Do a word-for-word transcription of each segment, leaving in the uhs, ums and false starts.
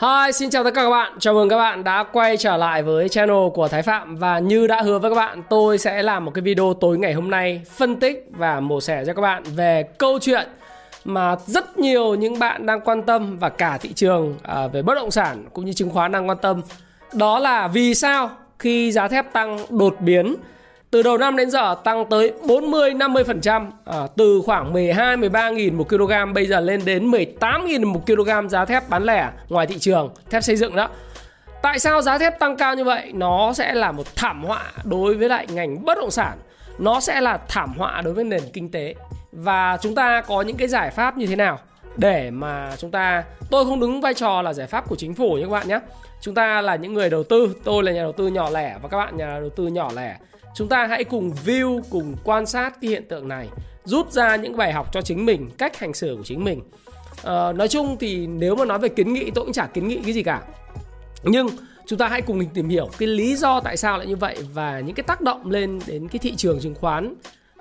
Hi, xin chào tất cả các bạn. Chào mừng các bạn đã quay trở lại với channel của Thái Phạm. Và như đã hứa với các bạn, tôi sẽ làm một cái video tối ngày hôm nay phân tích và mổ xẻ cho các bạn về câu chuyện mà rất nhiều những bạn đang quan tâm và cả thị trường về bất động sản cũng như chứng khoán đang quan tâm. Đó là vì sao khi giá thép tăng đột biến từ đầu năm đến giờ, tăng tới bốn mươi đến năm mươi phần trăm, à, từ khoảng mười hai đến mười ba nghìn một kg bây giờ lên đến mười tám nghìn một kg giá thép bán lẻ ngoài thị trường, thép xây dựng đó. Tại sao giá thép tăng cao như vậy? Nó sẽ là một thảm họa đối với lại ngành bất động sản, nó sẽ là thảm họa đối với nền kinh tế. Và chúng ta có những cái giải pháp như thế nào để mà chúng ta... Tôi không đứng vai trò là giải pháp của chính phủ nhé các bạn nhé. Chúng ta là những người đầu tư, tôi là nhà đầu tư nhỏ lẻ và các bạn nhà đầu tư nhỏ lẻ. Chúng ta hãy cùng view, cùng quan sát cái hiện tượng này, rút ra những bài học cho chính mình, cách hành xử của chính mình. à, Nói chung thì nếu mà nói về kiến nghị, tôi cũng chả kiến nghị cái gì cả. Nhưng chúng ta hãy cùng mình tìm hiểu cái lý do tại sao lại như vậy và những cái tác động lên đến cái thị trường chứng khoán,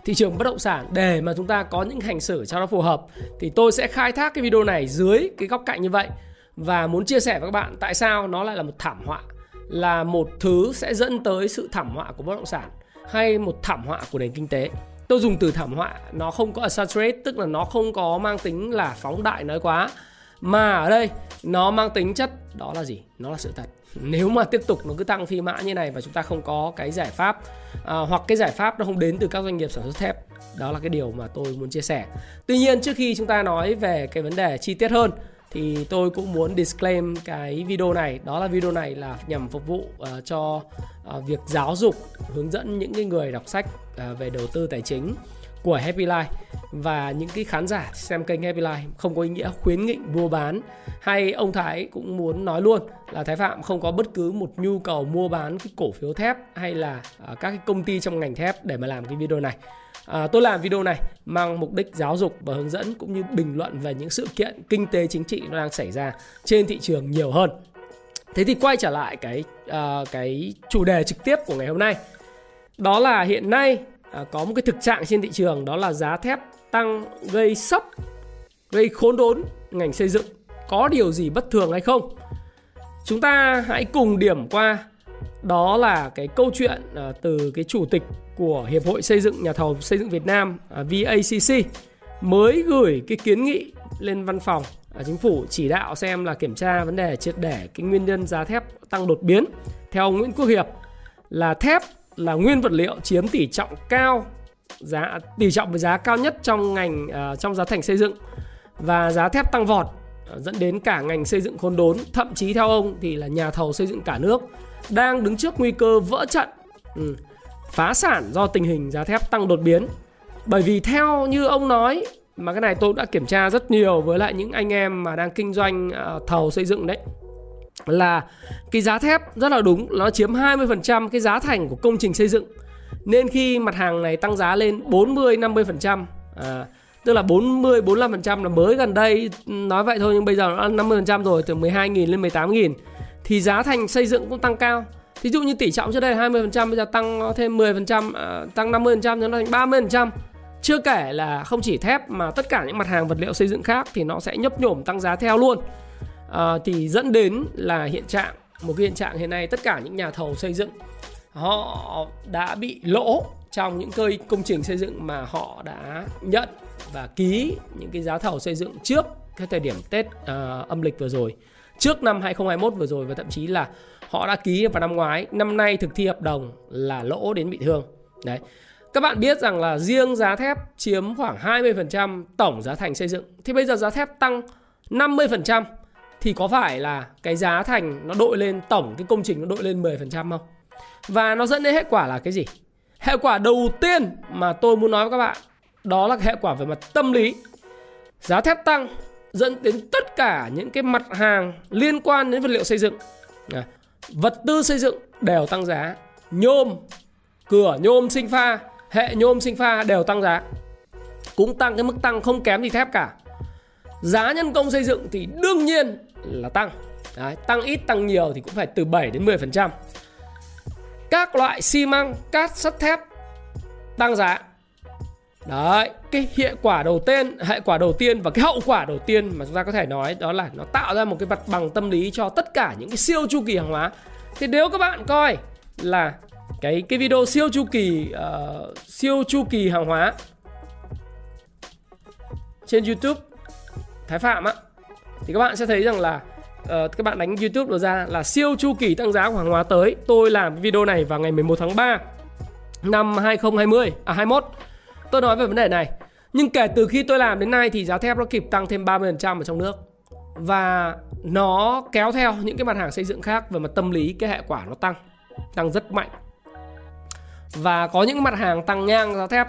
thị trường bất động sản để mà chúng ta có những hành xử cho nó phù hợp. Thì tôi sẽ khai thác cái video này dưới cái góc cạnh như vậy và muốn chia sẻ với các bạn tại sao nó lại là một thảm họa, là một thứ sẽ dẫn tới sự thảm họa của bất động sản hay một thảm họa của nền kinh tế. Tôi dùng từ thảm họa, nó không có exaggerate, tức là nó không có mang tính là phóng đại nói quá, mà ở đây nó mang tính chất, đó là gì? Nó là sự thật. Nếu mà tiếp tục nó cứ tăng phi mã như này và chúng ta không có cái giải pháp, à, hoặc cái giải pháp nó không đến từ các doanh nghiệp sản xuất thép, đó là cái điều mà tôi muốn chia sẻ. Tuy nhiên trước khi chúng ta nói về cái vấn đề chi tiết hơn thì tôi cũng muốn disclaim cái video này. Đó là video này là nhằm phục vụ uh, cho uh, việc giáo dục, hướng dẫn những cái người đọc sách uh, về đầu tư tài chính của Happy Life. Và những cái khán giả xem kênh Happy Life không có ý nghĩa khuyến nghị mua bán. Hay ông Thái cũng muốn nói luôn là Thái Phạm không có bất cứ một nhu cầu mua bán cái cổ phiếu thép hay là uh, các cái công ty trong ngành thép để mà làm cái video này. À, tôi làm video này mang mục đích giáo dục và hướng dẫn cũng như bình luận về những sự kiện kinh tế chính trị nó đang xảy ra trên thị trường nhiều hơn. Thế thì quay trở lại cái, uh, cái chủ đề trực tiếp của ngày hôm nay. Đó là hiện nay uh, có một cái thực trạng trên thị trường, đó là giá thép tăng gây sốc, gây khốn đốn ngành xây dựng. Có điều gì bất thường hay không? Chúng ta hãy cùng điểm qua. Đó là cái câu chuyện uh, từ cái chủ tịch của Hiệp hội Xây dựng Nhà thầu Xây dựng Việt Nam V A C C mới gửi cái kiến nghị lên văn phòng chính phủ chỉ đạo xem là kiểm tra vấn đề triệt để cái nguyên nhân giá thép tăng đột biến. Theo Nguyễn Quốc Hiệp là thép là nguyên vật liệu chiếm tỷ trọng cao giá tỷ trọng với giá cao nhất trong ngành uh, trong giá thành xây dựng, và giá thép tăng vọt uh, dẫn đến cả ngành xây dựng khốn đốn, thậm chí theo ông thì là nhà thầu xây dựng cả nước đang đứng trước nguy cơ vỡ trận, ừ. phá sản do tình hình giá thép tăng đột biến. Bởi vì theo như ông nói, mà cái này tôi đã kiểm tra rất nhiều với lại những anh em mà đang kinh doanh thầu xây dựng đấy, là cái giá thép rất là đúng, nó chiếm hai mươi phần trăm cái giá thành của công trình xây dựng. Nên khi mặt hàng này tăng giá lên bốn mươi đến năm mươi phần trăm, à, tức là bốn mươi đến bốn mươi lăm phần trăm là mới gần đây, nói vậy thôi nhưng bây giờ nó năm mươi phần trăm rồi, từ mười hai nghìn lên mười tám nghìn, thì giá thành xây dựng cũng tăng cao. Thí dụ như tỷ trọng trước đây là hai mươi phần trăm, bây giờ tăng thêm mười phần trăm, tăng năm mươi phần trăm, nó thành ba mươi phần trăm. Chưa kể là không chỉ thép mà tất cả những mặt hàng vật liệu xây dựng khác thì nó sẽ nhấp nhổm tăng giá theo luôn. à, Thì dẫn đến là hiện trạng, một cái hiện trạng hiện nay tất cả những nhà thầu xây dựng họ đã bị lỗ trong những cây công trình xây dựng mà họ đã nhận và ký những cái giá thầu xây dựng trước cái thời điểm Tết à, âm lịch vừa rồi, trước năm hai không hai mốt vừa rồi, và thậm chí là họ đã ký vào năm ngoái, năm nay thực thi hợp đồng là lỗ đến bị thương. Đấy. Các bạn biết rằng là riêng giá thép chiếm khoảng hai mươi phần trăm tổng giá thành xây dựng. Thì bây giờ giá thép tăng năm mươi phần trăm thì có phải là cái giá thành nó đội lên, tổng cái công trình nó đội lên mười phần trăm không? Và nó dẫn đến hệ quả là cái gì? Hệ quả đầu tiên mà tôi muốn nói với các bạn đó là hệ quả về mặt tâm lý. Giá thép tăng dẫn đến tất cả những cái mặt hàng liên quan đến vật liệu xây dựng, vật tư xây dựng đều tăng giá. Nhôm, cửa nhôm sinh pha, hệ nhôm sinh pha đều tăng giá, cũng tăng cái mức tăng không kém gì thép cả. Giá nhân công xây dựng thì đương nhiên là tăng. Đấy, tăng ít tăng nhiều thì cũng phải từ bảy đến mười phần trăm. Các loại xi măng, cát, sắt, thép tăng giá. Đấy, cái hệ quả đầu tiên, hệ quả đầu tiên và cái hậu quả đầu tiên mà chúng ta có thể nói đó là nó tạo ra một cái mặt bằng tâm lý cho tất cả những cái siêu chu kỳ hàng hóa. Thì nếu các bạn coi là cái cái video siêu chu kỳ uh, siêu chu kỳ hàng hóa trên YouTube Thái Phạm á, thì các bạn sẽ thấy rằng là uh, các bạn đánh YouTube được ra là siêu chu kỳ tăng giá của hàng hóa tới. Tôi làm video này vào ngày mười một tháng ba năm hai nghìn không trăm hai mươi, à hai mươi mốt. Tôi nói về vấn đề này. Nhưng kể từ khi tôi làm đến nay thì giá thép nó kịp tăng thêm ba mươi phần trăm ở trong nước, và nó kéo theo những cái mặt hàng xây dựng khác. Về mặt tâm lý, cái hệ quả nó tăng, tăng rất mạnh. Và có những mặt hàng tăng ngang giá thép.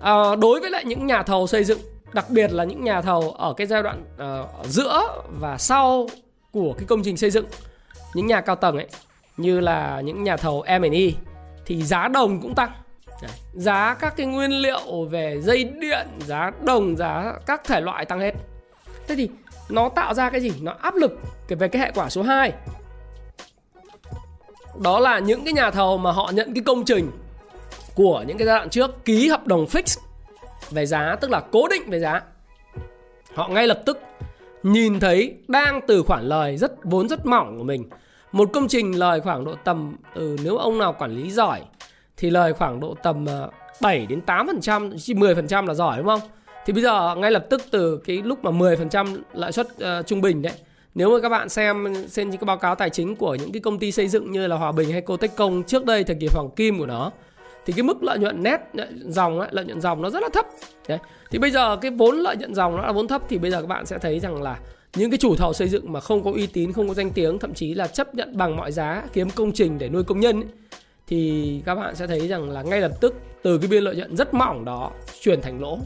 à, Đối với lại những nhà thầu xây dựng, đặc biệt là những nhà thầu ở cái giai đoạn uh, giữa và sau của cái công trình xây dựng, những nhà cao tầng ấy, như là những nhà thầu em and i, thì giá đồng cũng tăng. Đấy, giá các cái nguyên liệu về dây điện, giá đồng, giá các thể loại tăng hết. Thế thì nó tạo ra cái gì? Nó áp lực về cái hệ quả số hai. Đó là những cái nhà thầu mà họ nhận cái công trình của những cái giai đoạn trước, ký hợp đồng fix về giá, tức là cố định về giá. Họ ngay lập tức nhìn thấy đang từ khoản lời rất vốn rất mỏng của mình. Một công trình lời khoảng độ tầm ừ, nếu ông nào quản lý giỏi thì lời khoảng độ tầm bảy đến tám phần trăm, chỉ mười phần trăm là giỏi, đúng không? Thì bây giờ ngay lập tức từ cái lúc mà mười phần trăm lãi suất uh, trung bình đấy. Nếu mà các bạn xem xem những cái báo cáo tài chính của những cái công ty xây dựng như là Hòa Bình hay CooTek Công trước đây, thời kỳ hoàng kim của nó, thì cái mức lợi nhuận nét dòng ấy, lợi nhuận dòng nó rất là thấp. Đấy. Thì bây giờ cái vốn lợi nhuận dòng nó là vốn thấp, thì bây giờ các bạn sẽ thấy rằng là những cái chủ thầu xây dựng mà không có uy tín, không có danh tiếng, thậm chí là chấp nhận bằng mọi giá kiếm công trình để nuôi công nhân ấy, thì các bạn sẽ thấy rằng là ngay lập tức từ cái biên lợi nhuận rất mỏng đó chuyển thành lỗ.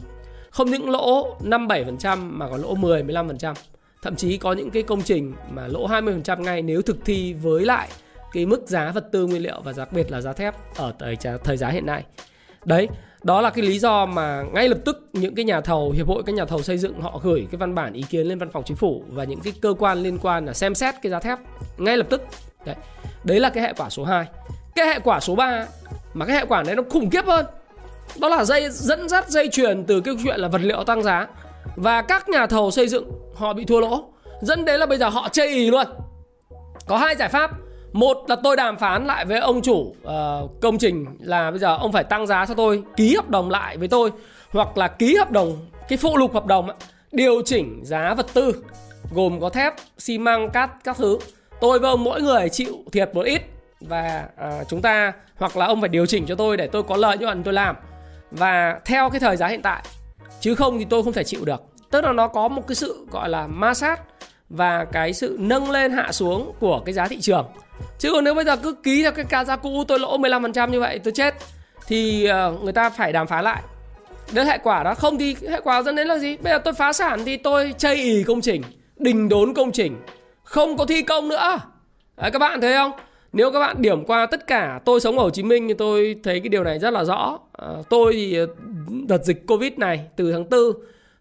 Không những lỗ năm đến bảy phần trăm mà còn lỗ mười đến mười lăm phần trăm. Thậm chí có những cái công trình mà lỗ hai mươi phần trăm ngay nếu thực thi với lại cái mức giá vật tư nguyên liệu và đặc biệt là giá thép ở thời, thời giá hiện nay. Đấy, đó là cái lý do mà ngay lập tức những cái nhà thầu, hiệp hội các nhà thầu xây dựng họ gửi cái văn bản ý kiến lên văn phòng chính phủ và những cái cơ quan liên quan là xem xét cái giá thép ngay lập tức. Đấy, đấy là cái hệ quả số hai. Cái hệ quả số ba, mà cái hệ quả đấy nó khủng khiếp hơn, đó là dây dẫn dắt dây chuyền từ cái chuyện là vật liệu tăng giá và các nhà thầu xây dựng họ bị thua lỗ, dẫn đến là bây giờ họ chê ý luôn. Có hai giải pháp. Một là tôi đàm phán lại với ông chủ uh, công trình là bây giờ ông phải tăng giá cho tôi, ký hợp đồng lại với tôi, hoặc là ký hợp đồng, cái phụ lục hợp đồng điều chỉnh giá vật tư gồm có thép, xi măng, cát các thứ. Tôi với ông mỗi người chịu thiệt một ít và uh, chúng ta, hoặc là ông phải điều chỉnh cho tôi để tôi có lợi nhuận tôi làm và theo cái thời giá hiện tại, chứ không thì tôi không thể chịu được. Tức là nó có một cái sự gọi là ma sát và cái sự nâng lên hạ xuống của cái giá thị trường. Chứ còn nếu bây giờ cứ ký theo cái ca giá cũ tôi lỗ mười lăm phần trăm như vậy tôi chết, thì uh, người ta phải đàm phán lại. Đến hệ quả đó. Không thì hệ quả dẫn đến là gì? Bây giờ tôi phá sản thì tôi chây ý công trình, đình đốn công trình, không có thi công nữa. Đấy, các bạn thấy không? Nếu các bạn điểm qua tất cả, tôi sống ở Hồ Chí Minh thì tôi thấy cái điều này rất là rõ. À, tôi thì đợt dịch Covid này từ tháng tư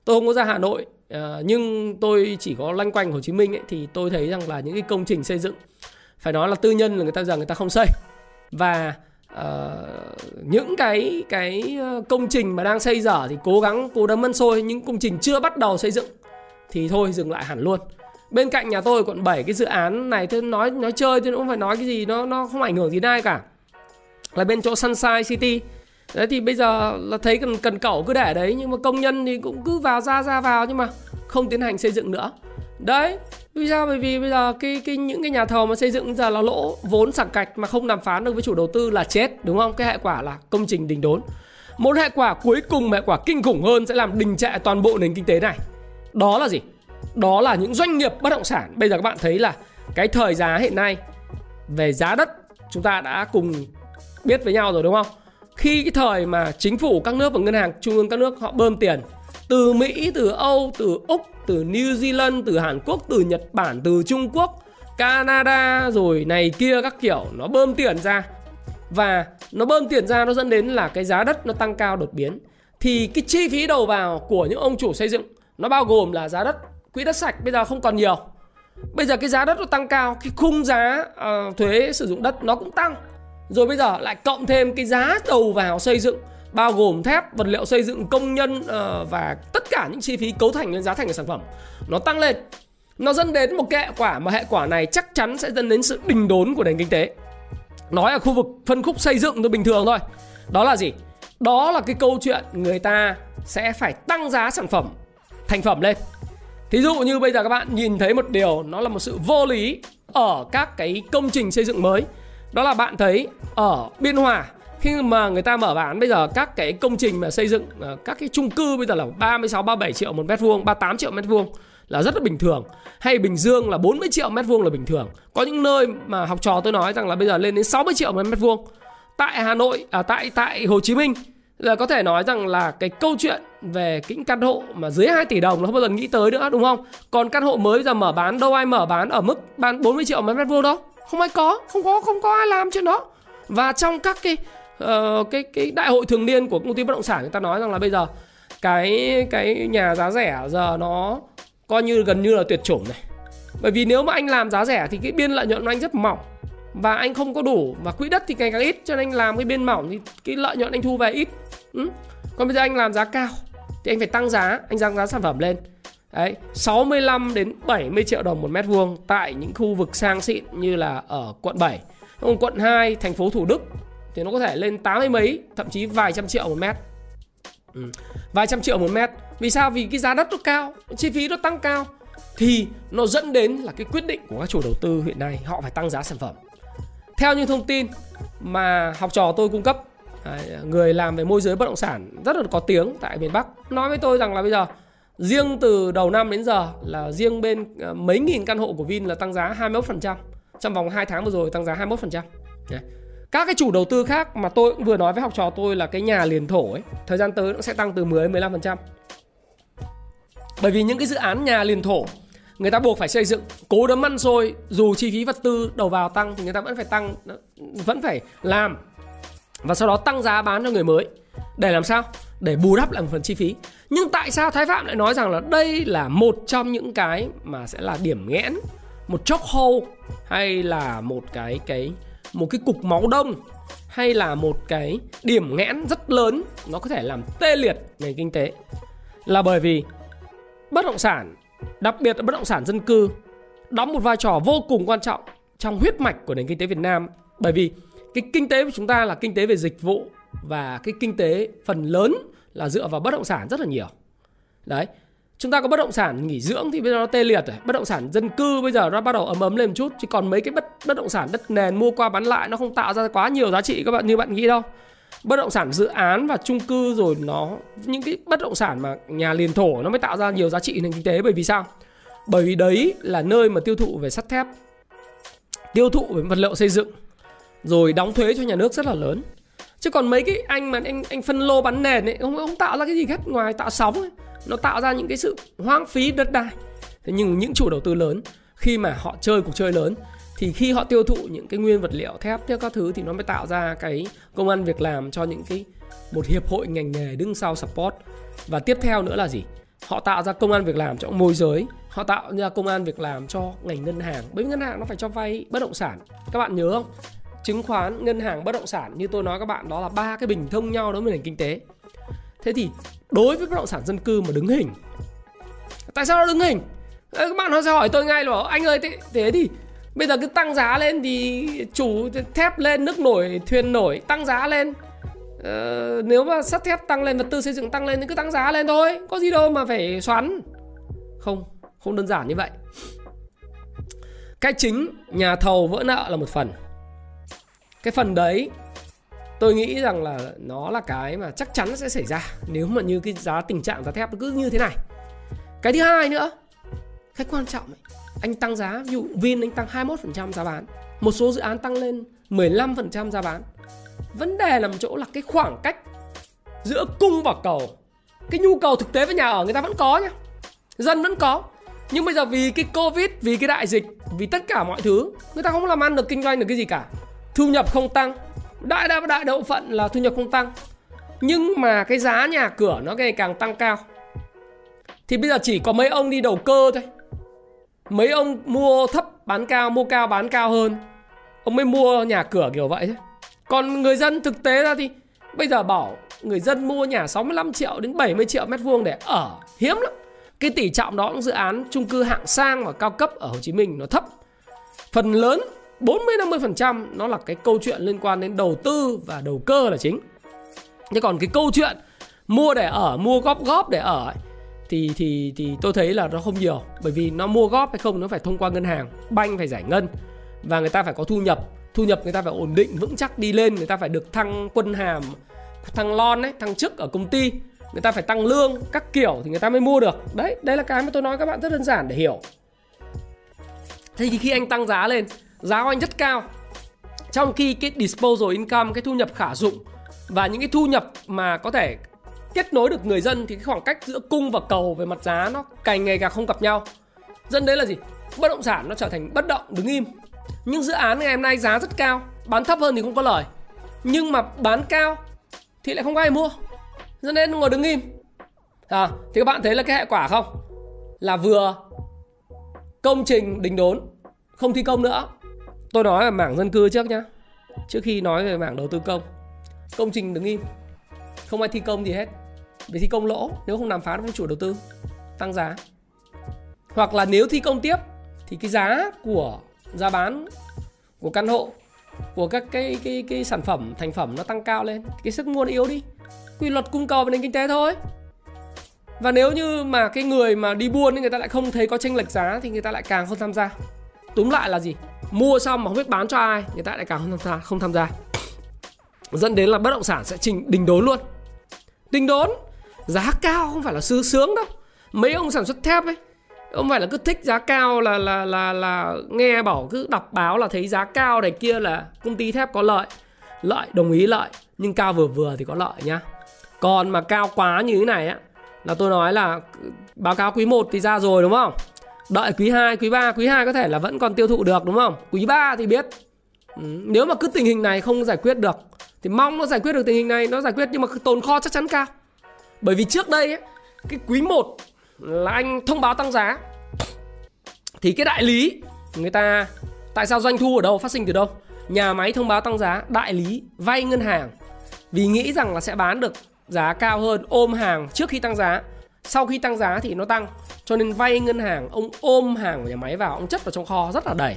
tôi không có ra Hà Nội, à, nhưng tôi chỉ có loanh quanh Hồ Chí Minh ấy, thì tôi thấy rằng là những cái công trình xây dựng phải nói là tư nhân là người ta giờ người ta không xây. Và à, những cái cái công trình mà đang xây dở thì cố gắng cố đấm ăn xôi, những công trình chưa bắt đầu xây dựng thì thôi dừng lại hẳn luôn. Bên cạnh nhà tôi quận bảy, cái dự án này tôi nói nói chơi tôi cũng phải nói cái gì nó nó không ảnh hưởng gì đến ai cả. Là bên chỗ Sunshine City. Đấy thì bây giờ là thấy cần cần cẩu cứ để đấy, nhưng mà công nhân thì cũng cứ vào ra ra vào nhưng mà không tiến hành xây dựng nữa. Đấy, vì sao? Bởi vì bây giờ cái cái những cái nhà thầu mà xây dựng giờ là lỗ vốn sảng cạch mà không đàm phán được với chủ đầu tư là chết, đúng không? Cái hệ quả là công trình đình đốn. Một hệ quả cuối cùng, hệ quả kinh khủng hơn sẽ làm đình trệ toàn bộ nền kinh tế này. Đó là gì? Đó là những doanh nghiệp bất động sản. Bây giờ các bạn thấy là cái thời giá hiện nay về giá đất chúng ta đã cùng biết với nhau rồi, đúng không? Khi cái thời mà chính phủ các nước và ngân hàng trung ương các nước họ bơm tiền từ Mỹ, từ Âu, từ Úc, từ New Zealand, từ Hàn Quốc, từ Nhật Bản, từ Trung Quốc, Canada rồi này kia các kiểu, nó bơm tiền ra. Và nó bơm tiền ra nó dẫn đến là cái giá đất nó tăng cao đột biến. Thì cái chi phí đầu vào của những ông chủ xây dựng nó bao gồm là giá đất, quỹ đất sạch bây giờ không còn nhiều. Bây giờ cái giá đất nó tăng cao, cái khung giá uh, thuế sử dụng đất nó cũng tăng. Rồi bây giờ lại cộng thêm cái giá đầu vào xây dựng, bao gồm thép, vật liệu xây dựng, công nhân uh, và tất cả những chi phí cấu thành lên giá thành của sản phẩm, nó tăng lên. Nó dẫn đến một cái hệ quả, mà hệ quả này chắc chắn sẽ dẫn đến sự đình đốn của nền kinh tế. Nói ở khu vực phân khúc xây dựng nó bình thường thôi. Đó là gì? Đó là cái câu chuyện người ta sẽ phải tăng giá sản phẩm, thành phẩm lên. Thí dụ như bây giờ các bạn nhìn thấy một điều, nó là một sự vô lý ở các cái công trình xây dựng mới. Đó là bạn thấy ở Biên Hòa, khi mà người ta mở bán bây giờ các cái công trình mà xây dựng, các cái chung cư bây giờ là ba mươi sáu, ba mươi bảy triệu một mét vuông, ba mươi tám triệu mét vuông là rất là bình thường. Hay Bình Dương là bốn mươi triệu mét vuông là bình thường. Có những nơi mà học trò tôi nói rằng là bây giờ lên đến sáu mươi triệu mét vuông. Tại Hà Nội, à, tại tại Hồ Chí Minh là có thể nói rằng là cái câu chuyện về những căn hộ mà dưới hai tỷ đồng nó không bao giờ nghĩ tới nữa, đúng không? Còn căn hộ mới bây giờ mở bán, đâu ai mở bán ở mức bán bốn mươi triệu mét vuông đâu. Không ai có, không có, không có ai làm chuyện đó. Và trong các cái uh, cái cái đại hội thường niên của công ty bất động sản, người ta nói rằng là bây giờ cái cái nhà giá rẻ giờ nó coi như gần như là tuyệt chủng này. Bởi vì nếu mà anh làm giá rẻ thì cái biên lợi nhuận của anh rất mỏng và anh không có đủ, và quỹ đất thì ngày càng ít, cho nên anh làm cái biên mỏng thì cái lợi nhuận anh thu về ít. Ừ. Còn bây giờ anh làm giá cao thì anh phải tăng giá, anh tăng giá sản phẩm lên. Đấy, sáu mươi lăm đến bảy mươi triệu đồng một mét vuông tại những khu vực sang xịn như là ở quận bảy. Còn quận hai, thành phố Thủ Đức thì nó có thể lên tám mươi mấy, thậm chí vài trăm triệu một mét. Ừ. Vài trăm triệu một mét. Vì sao? Vì cái giá đất nó cao, chi phí nó tăng cao, thì nó dẫn đến là cái quyết định của các chủ đầu tư hiện nay, họ phải tăng giá sản phẩm. Theo những thông tin mà học trò tôi cung cấp, người làm về môi giới bất động sản rất là có tiếng tại miền Bắc, nói với tôi rằng là bây giờ riêng từ đầu năm đến giờ là riêng bên mấy nghìn căn hộ của Vin là tăng giá hai mươi mốt phần trăm. Trong vòng hai tháng vừa rồi tăng giá hai mươi mốt phần trăm. Các cái chủ đầu tư khác mà tôi cũng vừa nói với học trò tôi là cái nhà liền thổ ấy, thời gian tới cũng sẽ tăng từ mười đến mười lăm phần trăm. Bởi vì những cái dự án nhà liền thổ người ta buộc phải xây dựng, cố đấm ăn xôi, dù chi phí vật tư đầu vào tăng thì người ta vẫn phải tăng, vẫn phải làm. Và sau đó tăng giá bán cho người mới. Để làm sao? Để bù đắp lại một phần chi phí. Nhưng tại sao Thái Phạm lại nói rằng là đây là một trong những cái mà sẽ là điểm nghẽn, một chốc hole, hay là một cái cái một cái cục máu đông, hay là một cái điểm nghẽn rất lớn, nó có thể làm tê liệt nền kinh tế? Là bởi vì bất động sản, đặc biệt là bất động sản dân cư, đóng một vai trò vô cùng quan trọng trong huyết mạch của nền kinh tế Việt Nam. Bởi vì cái kinh tế của chúng ta là kinh tế về dịch vụ, và cái kinh tế phần lớn là dựa vào bất động sản rất là nhiều. Đấy, chúng ta có bất động sản nghỉ dưỡng thì bây giờ nó tê liệt rồi, bất động sản dân cư bây giờ nó bắt đầu ấm ấm lên một chút, chứ còn mấy cái bất, bất động sản đất nền mua qua bán lại nó không tạo ra quá nhiều giá trị các bạn như bạn nghĩ đâu. Bất động sản dự án và chung cư rồi nó, những cái bất động sản mà nhà liền thổ nó mới tạo ra nhiều giá trị nền kinh tế. Bởi vì sao? Bởi vì đấy là nơi mà tiêu thụ về sắt thép, tiêu thụ về vật liệu xây dựng, rồi đóng thuế cho nhà nước rất là lớn. Chứ còn mấy cái anh mà anh, anh phân lô bán nền ấy, không, không tạo ra cái gì hết ngoài tạo sóng ấy. Nó tạo ra những cái sự hoang phí đất đai. Thế nhưng những chủ đầu tư lớn, khi mà họ chơi cuộc chơi lớn, thì khi họ tiêu thụ những cái nguyên vật liệu thép theo các thứ, thì nó mới tạo ra cái công ăn việc làm cho những cái, một hiệp hội ngành nghề đứng sau support. Và tiếp theo nữa là gì? Họ tạo ra công ăn việc làm cho môi giới, họ tạo ra công ăn việc làm cho ngành ngân hàng. Bởi vì ngân hàng nó phải cho vay bất động sản. Các bạn nhớ không? Chứng khoán, ngân hàng, bất động sản, như tôi nói các bạn, đó là ba cái bình thông nhau đối với nền kinh tế. Thế thì đối với bất động sản dân cư mà đứng hình, tại sao nó đứng hình? Ê, các bạn nó sẽ hỏi tôi ngay là anh ơi, thế, thế thì bây giờ cứ tăng giá lên thì chủ thép lên, nước nổi, thuyền nổi, tăng giá lên. Ờ, nếu mà sắt thép tăng lên, vật tư xây dựng tăng lên thì cứ tăng giá lên thôi, có gì đâu mà phải xoắn. Không, không đơn giản như vậy. Cái chính nhà thầu vỡ nợ là một phần. Cái phần đấy tôi nghĩ rằng là nó là cái mà chắc chắn sẽ xảy ra nếu mà như cái giá, tình trạng giá thép nó cứ như thế này. Cái thứ hai nữa, cái quan trọng ấy, anh tăng giá, ví dụ Vin anh tăng hai mươi mốt phần trăm giá bán, một số dự án tăng lên mười lăm phần trăm giá bán. Vấn đề nằm chỗ là cái khoảng cách giữa cung và cầu, cái nhu cầu thực tế với nhà ở người ta vẫn có nhá, dân vẫn có. Nhưng bây giờ vì cái Covid, vì cái đại dịch, vì tất cả mọi thứ, người ta không làm ăn được, kinh doanh được cái gì cả. Thu nhập không tăng, đại đa đại bộ phận là thu nhập không tăng. Nhưng mà cái giá nhà cửa nó ngày càng tăng cao. Thì bây giờ chỉ có mấy ông đi đầu cơ thôi, mấy ông mua thấp bán cao, mua cao bán cao hơn, ông mới mua nhà cửa kiểu vậy thôi. Còn người dân thực tế ra thì bây giờ bảo người dân mua nhà sáu mươi lăm triệu đến bảy mươi triệu mét vuông để ở hiếm lắm. Cái tỷ trọng đó cũng dự án chung cư hạng sang và cao cấp ở Hồ Chí Minh nó thấp. Phần lớn bốn mươi đến năm mươi phần trăm nó là cái câu chuyện liên quan đến đầu tư và đầu cơ là chính. Thế còn cái câu chuyện mua để ở, mua góp góp để ở ấy, thì, thì, thì tôi thấy là nó không nhiều. Bởi vì nó mua góp hay không nó phải thông qua ngân hàng, banh phải giải ngân. Và người ta phải có thu nhập, thu nhập người ta phải ổn định, vững chắc đi lên. Người ta phải được thăng quân hàm, thăng lon, ấy, thăng chức ở công ty. Người ta phải tăng lương, các kiểu thì người ta mới mua được. Đấy, đây là cái mà tôi nói các bạn rất đơn giản để hiểu. Thế thì khi anh tăng giá lên, giá của anh rất cao. Trong khi cái disposable income, cái thu nhập khả dụng và những cái thu nhập mà có thể kết nối được người dân thì cái khoảng cách giữa cung và cầu về mặt giá nó càng ngày càng không gặp nhau. Dẫn đến là gì? Bất động sản nó trở thành bất động, đứng im. Nhưng dự án ngày hôm nay giá rất cao, bán thấp hơn thì không có lời. Nhưng mà bán cao thì lại không có ai mua, dẫn đến ngồi đứng im. À, thì các bạn thấy là cái hệ quả không? Là vừa công trình đình đốn, không thi công nữa. Tôi nói về mảng dân cư trước nhá, trước khi nói về mảng đầu tư công. Công trình đứng im, không ai thi công gì hết. Vì thi công lỗ, nếu không đàm phán với chủ đầu tư, tăng giá. Hoặc là nếu thi công tiếp thì cái giá của giá bán của căn hộ, của các cái, cái, cái sản phẩm, thành phẩm nó tăng cao lên, cái sức mua nó yếu đi. Quy luật cung cầu về nền kinh tế thôi. Và nếu như mà cái người mà đi buôn ấy, người ta lại không thấy có chênh lệch giá thì người ta lại càng không tham gia. Túm lại là gì? Mua xong mà không biết bán cho ai, người ta lại càng không tham gia, không tham gia. Dẫn đến là bất động sản sẽ trình đình đốn luôn. Đình đốn, giá cao không phải là sướng sướng đâu. Mấy ông sản xuất thép ấy, không phải là cứ thích giá cao là là là là nghe bảo cứ đọc báo là thấy giá cao này kia là công ty thép có lợi. Lợi, đồng ý lợi, nhưng cao vừa vừa thì có lợi nhá. Còn mà cao quá như thế này á, là tôi nói là báo cáo quý một thì ra rồi đúng không? Đợi quý hai, quý ba, quý hai có thể là vẫn còn tiêu thụ được đúng không? Quý ba thì biết. Ừ, nếu mà cứ tình hình này không giải quyết được thì mong nó giải quyết được tình hình này, nó giải quyết nhưng mà tồn kho chắc chắn cao. Bởi vì trước đây ấy, cái quý một là anh thông báo tăng giá thì cái đại lý người ta, tại sao doanh thu ở đâu, phát sinh từ đâu? Nhà máy thông báo tăng giá, đại lý vay ngân hàng vì nghĩ rằng là sẽ bán được giá cao hơn, ôm hàng trước khi tăng giá. Sau khi tăng giá thì nó tăng, cho nên vay ngân hàng, ông ôm hàng của nhà máy vào, ông chất vào trong kho rất là đầy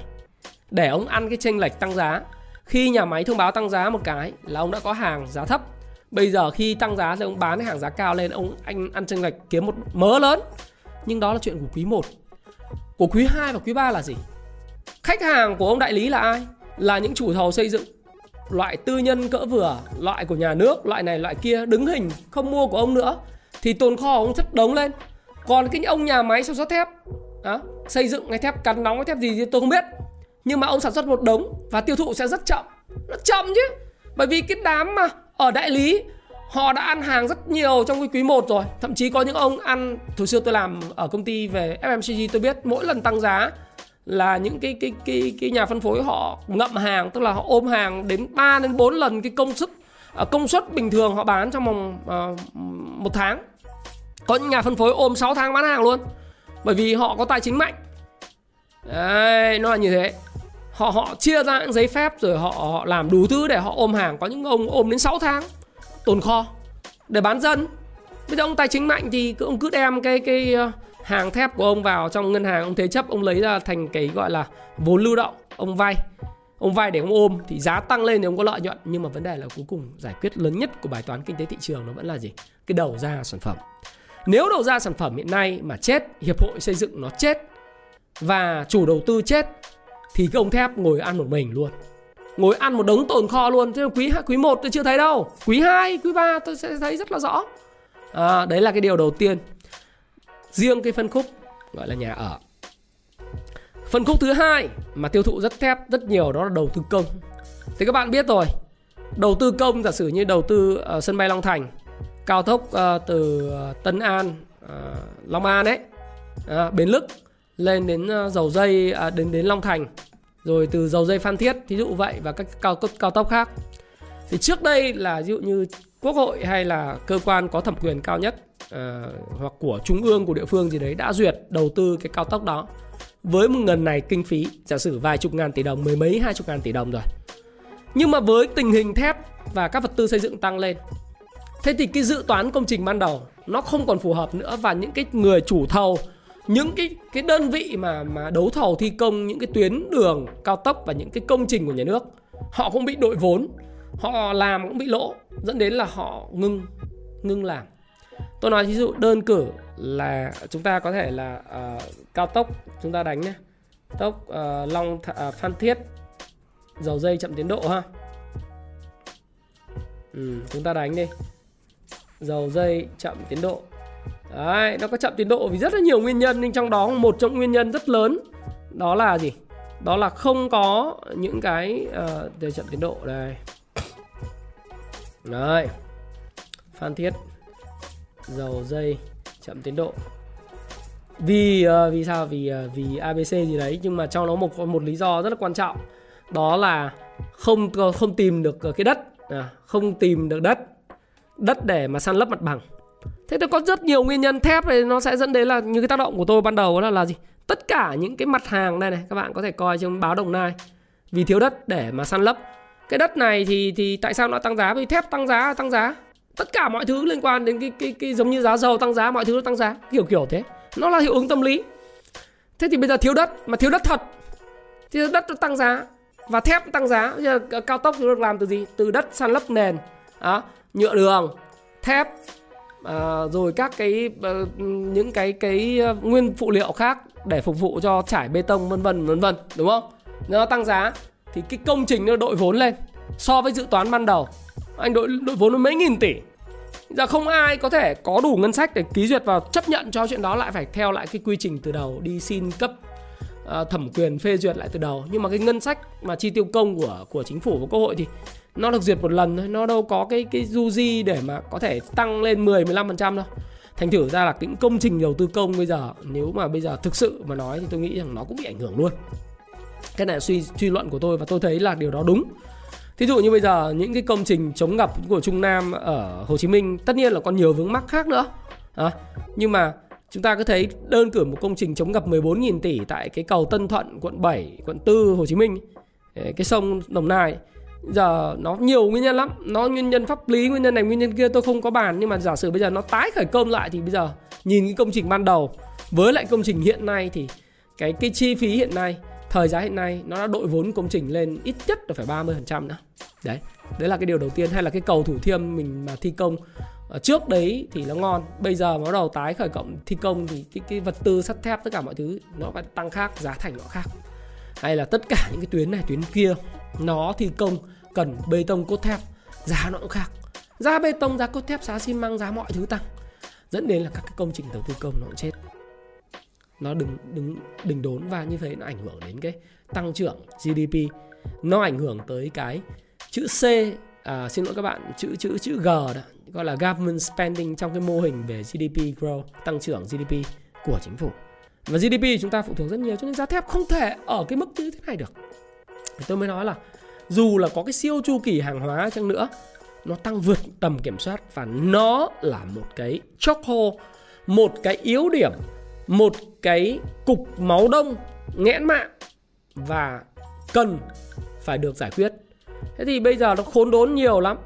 để ông ăn cái chênh lệch tăng giá. Khi nhà máy thông báo tăng giá một cái là ông đã có hàng giá thấp. Bây giờ khi tăng giá thì ông bán cái hàng giá cao lên, ông anh ăn chênh lệch kiếm một mớ lớn. Nhưng đó là chuyện của quý một. Của quý hai và quý ba là gì? Khách hàng của ông đại lý là ai? Là những chủ thầu xây dựng, loại tư nhân cỡ vừa, loại của nhà nước, loại này loại kia, đứng hình không mua của ông nữa thì tồn kho ông chất đống lên. Còn cái ông nhà máy sản xuất thép đó, xây dựng cái thép cắn nóng, cái thép gì thì tôi không biết, nhưng mà ông sản xuất một đống và tiêu thụ sẽ rất chậm. Nó chậm chứ, bởi vì cái đám mà ở đại lý họ đã ăn hàng rất nhiều trong cái quý một rồi. Thậm chí có những ông ăn, hồi xưa tôi làm ở công ty về ép em xê giê tôi biết, mỗi lần tăng giá là những cái, cái, cái, cái nhà phân phối họ ngậm hàng, tức là họ ôm hàng đến ba đến bốn lần cái công sức công suất bình thường họ bán trong vòng uh, một tháng. Có những nhà phân phối ôm sáu tháng bán hàng luôn, bởi vì họ có tài chính mạnh. Đấy, nó là như thế. Họ họ chia ra những giấy phép rồi họ, họ làm đủ thứ để họ ôm hàng. Có những ông ôm đến sáu tháng tồn kho để bán dân. Bây giờ ông tài chính mạnh thì ông cứ đem cái cái hàng thép của ông vào trong ngân hàng, ông thế chấp, ông lấy ra thành cái gọi là vốn lưu động, ông vay. Ông vay để ông ôm thì giá tăng lên thì ông có lợi nhuận. Nhưng mà vấn đề là cuối cùng giải quyết lớn nhất của bài toán kinh tế thị trường nó vẫn là gì? Cái đầu ra sản phẩm. Nếu đầu ra sản phẩm hiện nay mà chết, hiệp hội xây dựng nó chết và chủ đầu tư chết thì cái ông thép ngồi ăn một mình luôn, ngồi ăn một đống tồn kho luôn. Thế quý quý một tôi chưa thấy đâu, quý hai, quý ba tôi sẽ thấy rất là rõ. À, đấy là cái điều đầu tiên. Riêng cái phân khúc gọi là nhà ở. Phân khúc thứ hai mà tiêu thụ rất thép rất nhiều đó là đầu tư công. Thì các bạn biết rồi, đầu tư công giả sử như đầu tư ở sân bay Long Thành cao tốc uh, từ Tân An, uh, Long An ấy, uh, Bến Lức lên đến uh, Dầu Dây, uh, đến đến Long Thành, rồi từ Dầu Dây Phan Thiết, thí dụ vậy, và các cao tốc cao tốc khác. Thì trước đây là ví dụ như Quốc hội hay là cơ quan có thẩm quyền cao nhất uh, hoặc của trung ương, của địa phương gì đấy đã duyệt đầu tư cái cao tốc đó với một ngần này kinh phí, giả sử vài chục ngàn tỷ đồng, mười mấy hai chục ngàn tỷ đồng rồi. Nhưng mà với tình hình thép và các vật tư xây dựng tăng lên, thế thì cái dự toán công trình ban đầu nó không còn phù hợp nữa, và những cái người chủ thầu, những cái cái đơn vị mà mà đấu thầu thi công những cái tuyến đường cao tốc và những cái công trình của nhà nước, họ cũng bị đội vốn, họ làm cũng bị lỗ, dẫn đến là họ ngưng ngưng làm. Tôi nói ví dụ đơn cử là chúng ta có thể là uh, cao tốc chúng ta đánh nhé, tốc uh, Long Th- uh, Phan Thiết Dầu Dây chậm tiến độ ha. Ừ, chúng ta đánh đi, Dầu Dây chậm tiến độ. Đấy, nó có chậm tiến độ vì rất là nhiều nguyên nhân, nhưng trong đó một trong nguyên nhân rất lớn đó là gì? Đó là không có những cái uh, để chậm tiến độ đây. Đấy, Phan Thiết Dầu Dây chậm tiến độ vì uh, vì sao? Vì uh, vì a bê xê gì đấy, nhưng mà trong đó một một lý do rất là quan trọng đó là không không tìm được cái đất, à, không tìm được đất đất để mà san lấp mặt bằng. Thế thì có rất nhiều nguyên nhân thép này, nó sẽ dẫn đến là như cái tác động của tôi ban đầu đó là gì? Tất cả những cái mặt hàng này này, các bạn có thể coi trong báo Đồng Nai, vì thiếu đất để mà san lấp. Cái đất này thì thì tại sao nó tăng giá? Vì thép tăng giá, tăng giá. Tất cả mọi thứ liên quan đến cái cái cái giống như giá dầu tăng giá, mọi thứ nó tăng giá, kiểu kiểu thế. Nó là hiệu ứng tâm lý. Thế thì bây giờ thiếu đất, mà thiếu đất thật, thì đất nó tăng giá và thép tăng giá. Bây giờ cao tốc thì được làm từ gì? Từ đất san lấp nền, đó, nhựa đường, thép, à, rồi các cái những cái cái nguyên phụ liệu khác để phục vụ cho trải bê tông vân vân vân vân, đúng không? Nếu nó tăng giá thì cái công trình nó đội vốn lên so với dự toán ban đầu. Anh đội đội vốn mấy nghìn tỷ. Giờ không ai có thể có đủ ngân sách để ký duyệt và chấp nhận cho chuyện đó, lại phải theo lại cái quy trình từ đầu, đi xin cấp uh, thẩm quyền phê duyệt lại từ đầu. Nhưng mà cái ngân sách mà chi tiêu công của của chính phủ và quốc hội thì nó được duyệt một lần thôi, nó đâu có cái cái du di để mà có thể tăng lên mười mười lăm phần trăm đâu. Thành thử ra là những công trình đầu tư công bây giờ, nếu mà bây giờ thực sự mà nói thì tôi nghĩ rằng nó cũng bị ảnh hưởng luôn. Cái này là suy suy luận của tôi và tôi thấy là điều đó đúng. Thí dụ như bây giờ những cái công trình chống ngập của Trung Nam ở Hồ Chí Minh, tất nhiên là còn nhiều vướng mắc khác nữa. À, nhưng mà chúng ta cứ thấy đơn cử một công trình chống ngập mười bốn nghìn tỷ tại cái cầu Tân Thuận, quận bảy, quận tư Hồ Chí Minh, cái sông Đồng Nai. Giờ nó nhiều nguyên nhân lắm, nó nguyên nhân pháp lý, nguyên nhân này, nguyên nhân kia tôi không có bàn. Nhưng mà giả sử bây giờ nó tái khởi công lại thì bây giờ nhìn cái công trình ban đầu với lại công trình hiện nay thì cái, cái chi phí hiện nay, thời giá hiện nay nó đã đội vốn công trình lên ít nhất là phải ba mươi phần trăm nữa. Đấy, đấy là cái điều đầu tiên. Hay là cái cầu Thủ Thiêm mình mà thi công trước đấy thì nó ngon, bây giờ bắt đầu tái khởi cộng thi công thì cái, cái vật tư sắt thép tất cả mọi thứ nó phải tăng khác, giá thành nó khác. Hay là tất cả những cái tuyến này tuyến kia nó thi công cần bê tông cốt thép, giá nó cũng khác, giá bê tông, giá cốt thép, giá xi măng, giá mọi thứ tăng, dẫn đến là các cái công trình đầu tư công nó cũng chết, nó đứng đứng đình đốn, và như thế nó ảnh hưởng đến cái tăng trưởng giê đê pê, nó ảnh hưởng tới cái chữ C, à, xin lỗi các bạn, chữ chữ chữ G đó, gọi là government spending trong cái mô hình về giê đê pê growth, tăng trưởng giê đê pê của chính phủ. Và giê đê pê chúng ta phụ thuộc rất nhiều, cho nên giá thép không thể ở cái mức như thế này được. Thì tôi mới nói là dù là có cái siêu chu kỳ hàng hóa chăng nữa, nó tăng vượt tầm kiểm soát và nó là một cái chokehold, một cái yếu điểm, một cái cục máu đông nghẽn mạng và cần phải được giải quyết. Thế thì bây giờ nó khốn đốn nhiều lắm,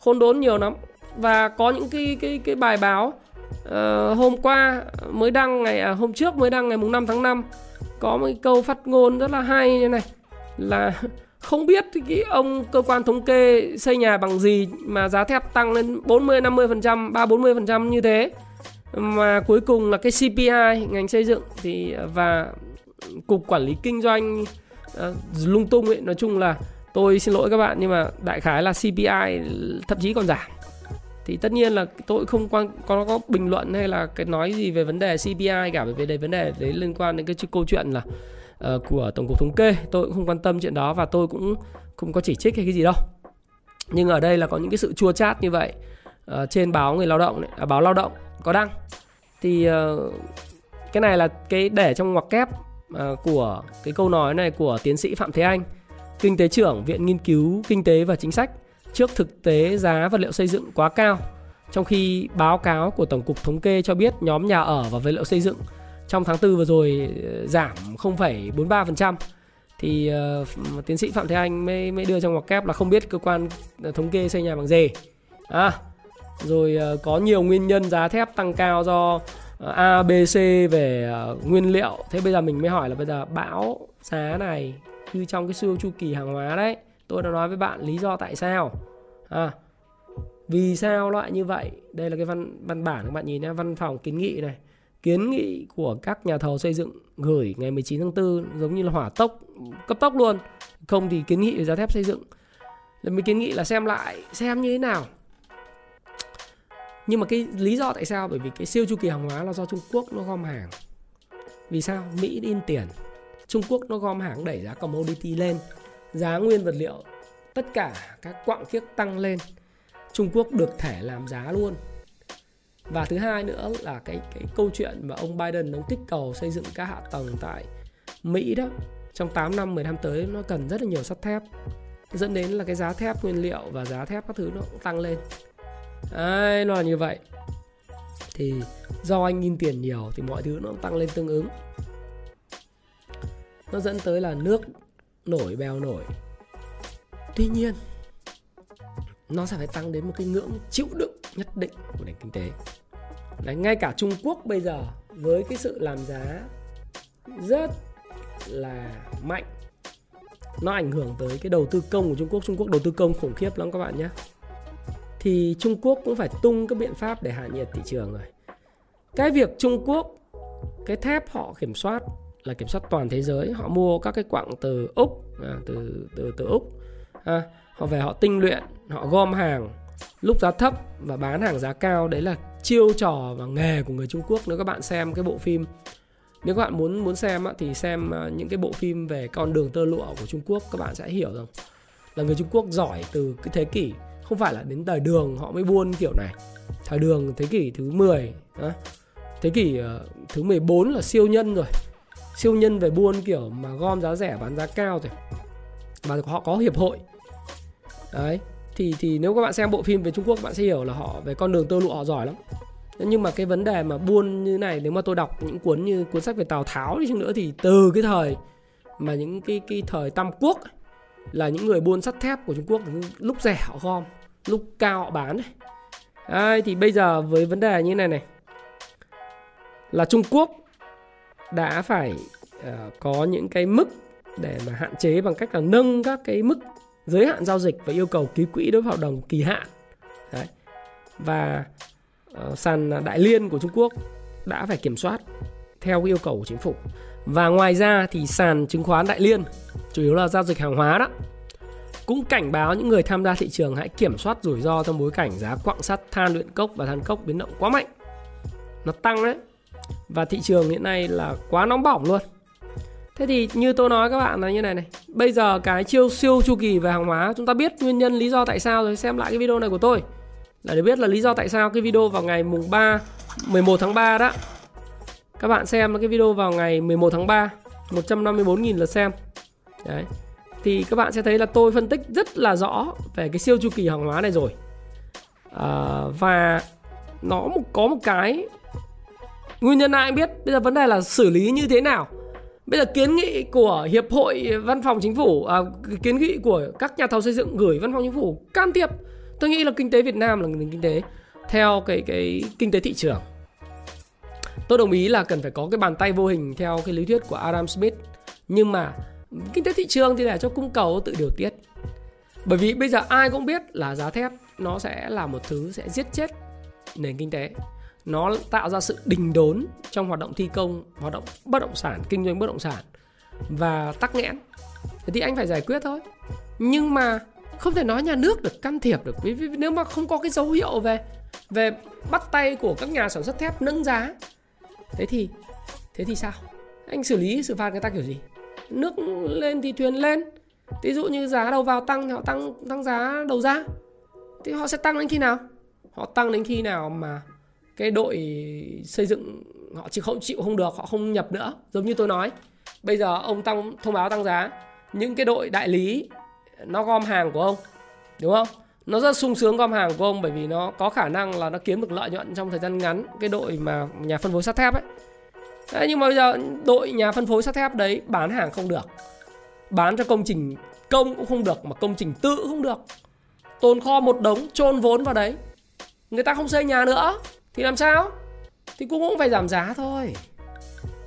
khốn đốn nhiều lắm. Và có những cái cái cái bài báo uh, hôm qua mới đăng ngày à, hôm trước mới đăng ngày mùng năm tháng năm có một câu phát ngôn rất là hay như này là không biết cái ông cơ quan thống kê xây nhà bằng gì mà giá thép tăng lên bốn mươi, năm mươi phần trăm, ba mươi, bốn mươi phần trăm như thế. Mà cuối cùng là cái xê pê i ngành xây dựng thì và cục quản lý kinh doanh uh, lung tung ấy. Nói chung là tôi xin lỗi các bạn, nhưng mà đại khái là xê pê i thậm chí còn giảm. Thì tất nhiên là tôi không quan, có, có bình luận hay là cái nói gì về vấn đề xê pê i cả, về vấn đề đấy liên quan đến cái câu chuyện là uh, của Tổng cục Thống kê. Tôi cũng không quan tâm chuyện đó và tôi cũng không có chỉ trích hay cái gì đâu. Nhưng ở đây là có những cái sự chua chát như vậy uh, trên báo Người Lao Động này, à, báo Lao Động có đăng. Thì uh, cái này là cái để trong ngoặc kép uh, của cái câu nói này của tiến sĩ Phạm Thế Anh, kinh tế trưởng Viện Nghiên cứu Kinh tế và Chính sách, trước thực tế giá vật liệu xây dựng quá cao. Trong khi báo cáo của Tổng cục Thống kê cho biết nhóm nhà ở và vật liệu xây dựng trong tháng tư vừa rồi giảm không phẩy bốn mươi ba phần trăm, thì uh, tiến sĩ Phạm Thế Anh mới, mới đưa trong ngoặc kép là không biết cơ quan thống kê xây nhà bằng gì. À, rồi uh, có nhiều nguyên nhân giá thép tăng cao do uh, A, B, C về uh, nguyên liệu. Thế bây giờ mình mới hỏi là bây giờ bão giá này như trong cái siêu chu kỳ hàng hóa đấy, tôi đã nói với bạn lý do tại sao. À, vì sao loại như vậy? Đây là cái văn, văn bản các bạn nhìn nhé, văn phòng kiến nghị này. Kiến nghị của các nhà thầu xây dựng gửi ngày mười chín tháng tư, giống như là hỏa tốc, cấp tốc luôn. Không thì kiến nghị về giá thép xây dựng. Là mình kiến nghị là xem lại, xem như thế nào. Nhưng mà cái lý do tại sao? Bởi vì cái siêu chu kỳ hàng hóa là do Trung Quốc nó gom hàng. Vì sao? Mỹ in tiền. Trung Quốc nó gom hàng đẩy giá commodity lên. Giá nguyên vật liệu, tất cả các quặng kiếc tăng lên. Trung Quốc được thể làm giá luôn. Và thứ hai nữa là cái, cái câu chuyện mà ông Biden ông kích cầu xây dựng các hạ tầng tại Mỹ đó. Trong tám năm, mười năm tới nó cần rất là nhiều sắt thép. Dẫn đến là cái giá thép nguyên liệu và giá thép các thứ nó cũng tăng lên. Đấy, nó là như vậy. Thì do anh in tiền nhiều thì mọi thứ nó cũng tăng lên tương ứng. Nó dẫn tới là nước nổi bèo nổi. Tuy nhiên, nó sẽ phải tăng đến một cái ngưỡng chịu đựng nhất định của nền kinh tế. Đấy, ngay cả Trung Quốc bây giờ với cái sự làm giá rất là mạnh, nó ảnh hưởng tới cái đầu tư công của Trung Quốc. Trung Quốc đầu tư công khủng khiếp lắm các bạn nhé. Thì Trung Quốc cũng phải tung các biện pháp để hạ nhiệt thị trường rồi. Cái việc Trung Quốc, cái thép họ kiểm soát là kiểm soát toàn thế giới. Họ mua các cái quặng từ Úc, à, từ, từ, từ Úc à, họ về họ tinh luyện, họ gom hàng lúc giá thấp và bán hàng giá cao. Đấy là chiêu trò và nghề của người Trung Quốc. Nếu các bạn xem cái bộ phim, nếu các bạn muốn muốn xem á, thì xem những cái bộ phim về con đường tơ lụa của Trung Quốc, các bạn sẽ hiểu rằng là người Trung Quốc giỏi từ cái thế kỷ, không phải là đến thời Đường họ mới buôn kiểu này. Thời Đường thế kỷ thứ mười, á, thế kỷ thứ mười bốn là siêu nhân rồi. Siêu nhân về buôn kiểu mà gom giá rẻ bán giá cao rồi. Và họ có hiệp hội. Đấy. Thì, thì nếu các bạn xem bộ phim về Trung Quốc, bạn sẽ hiểu là họ về con đường tơ lụa họ giỏi lắm. Nhưng mà cái vấn đề mà buôn như này, nếu mà tôi đọc những cuốn như cuốn sách về Tào Tháo đi chăng nữa, thì từ cái thời mà những cái, cái thời Tam Quốc là những người buôn sắt thép của Trung Quốc, lúc rẻ họ gom, lúc cao họ bán. Đấy, thì bây giờ với vấn đề như thế này này, là Trung Quốc đã phải uh, có những cái mức để mà hạn chế bằng cách là nâng các cái mức giới hạn giao dịch và yêu cầu ký quỹ đối với hợp đồng kỳ hạn. Đấy. Và uh, sàn Đại Liên của Trung Quốc đã phải kiểm soát theo yêu cầu của chính phủ. Và ngoài ra thì sàn chứng khoán Đại Liên, chủ yếu là giao dịch hàng hóa đó, cũng cảnh báo những người tham gia thị trường hãy kiểm soát rủi ro trong bối cảnh giá quặng sắt, than luyện cốc và than cốc biến động quá mạnh. Nó tăng đấy. Và thị trường hiện nay là quá nóng bỏng luôn. Thế thì như tôi nói các bạn là như này này, bây giờ cái chiêu siêu chu kỳ về hàng hóa, chúng ta biết nguyên nhân lý do tại sao rồi. Xem lại cái video này của tôi là để biết là lý do tại sao. Cái video vào ngày mùng ba mười một tháng ba đó, các bạn xem cái video vào ngày mười một tháng ba, một trăm năm mươi bốn nghìn lượt xem. Đấy. Thì các bạn sẽ thấy là tôi phân tích rất là rõ về cái siêu chu kỳ hàng hóa này rồi. à, Và nó có một cái nguyên nhân ai biết. Bây giờ vấn đề là xử lý như thế nào. Bây giờ kiến nghị của Hiệp hội Văn phòng Chính phủ, à, kiến nghị của các nhà thầu xây dựng gửi Văn phòng Chính phủ can thiệp. Tôi nghĩ là kinh tế Việt Nam là nền kinh tế theo cái, cái kinh tế thị trường. Tôi đồng ý là cần phải có cái bàn tay vô hình theo cái lý thuyết của Adam Smith. Nhưng mà kinh tế thị trường thì để cho cung cầu tự điều tiết. Bởi vì bây giờ ai cũng biết là giá thép nó sẽ là một thứ sẽ giết chết nền kinh tế. Nó tạo ra sự đình đốn trong hoạt động thi công, hoạt động bất động sản, kinh doanh bất động sản và tắc nghẽn. Thế thì anh phải giải quyết thôi. Nhưng mà không thể nói nhà nước được can thiệp được. Vì, vì nếu mà không có cái dấu hiệu về về bắt tay của các nhà sản xuất thép nâng giá, thế thì thế thì sao? Anh xử lý xử phạt người ta kiểu gì? Nước lên thì thuyền lên. Ví dụ như giá đầu vào tăng thì họ tăng tăng giá đầu ra. Thì họ sẽ tăng đến khi nào? họ tăng đến khi nào mà cái đội xây dựng họ chỉ không chịu không được, họ không nhập nữa. Giống như tôi nói, bây giờ ông tăng thông báo tăng giá, những cái đội đại lý nó gom hàng của ông, đúng không? Nó rất sung sướng gom hàng của ông, bởi vì nó có khả năng là nó kiếm được lợi nhuận trong thời gian ngắn. Cái đội mà nhà phân phối sắt thép ấy. Đấy, nhưng mà bây giờ đội nhà phân phối sắt thép đấy bán hàng không được, bán cho công trình công cũng không được, mà công trình tự cũng không được, tồn kho một đống, chôn vốn vào đấy, người ta không xây nhà nữa thì làm sao? Thì cũng cũng phải giảm giá thôi.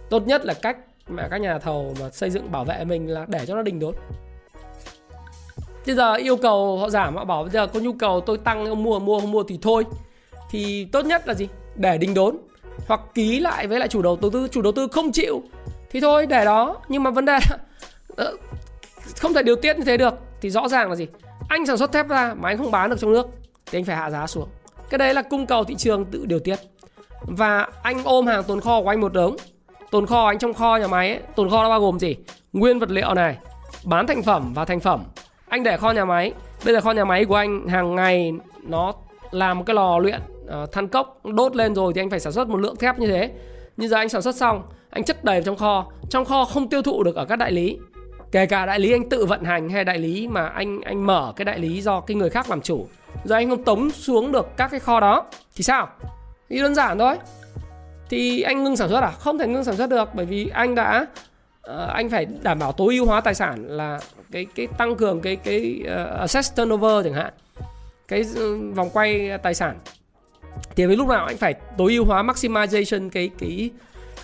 Tốt nhất là cách mà các nhà thầu mà xây dựng bảo vệ mình là để cho nó đình đốn. Bây giờ yêu cầu họ giảm, họ bảo bây giờ có nhu cầu tôi tăng, ông mua mua không mua thì thôi. Thì tốt nhất là gì? Để đình đốn, hoặc ký lại với lại chủ đầu tư. Chủ đầu tư không chịu thì thôi để đó. Nhưng mà vấn đề là không thể điều tiết như thế được. Thì rõ ràng là gì? Anh sản xuất thép ra mà anh không bán được trong nước thì anh phải hạ giá xuống. Cái đấy là cung cầu thị trường tự điều tiết. Và anh ôm hàng tồn kho của anh một đống. Tồn kho anh trong kho nhà máy ấy, tồn kho nó bao gồm gì? Nguyên vật liệu này, bán thành phẩm và thành phẩm. Anh để kho nhà máy. Bây giờ kho nhà máy của anh hàng ngày nó làm một cái lò luyện uh, than cốc đốt lên rồi thì anh phải sản xuất một lượng thép như thế. Nhưng giờ anh sản xuất xong, anh chất đầy trong kho. Trong kho không tiêu thụ được ở các đại lý. Kể cả đại lý anh tự vận hành hay đại lý mà anh anh mở cái đại lý do cái người khác làm chủ. Giờ anh không tống xuống được các cái kho đó thì sao? Thì đơn giản thôi. Thì anh ngưng sản xuất à? Không thể ngưng sản xuất được, bởi vì anh đã uh, anh phải đảm bảo tối ưu hóa tài sản, là cái cái tăng cường cái cái uh, asset turnover chẳng hạn, cái uh, vòng quay tài sản. Thì với lúc nào anh phải tối ưu hóa maximization cái cái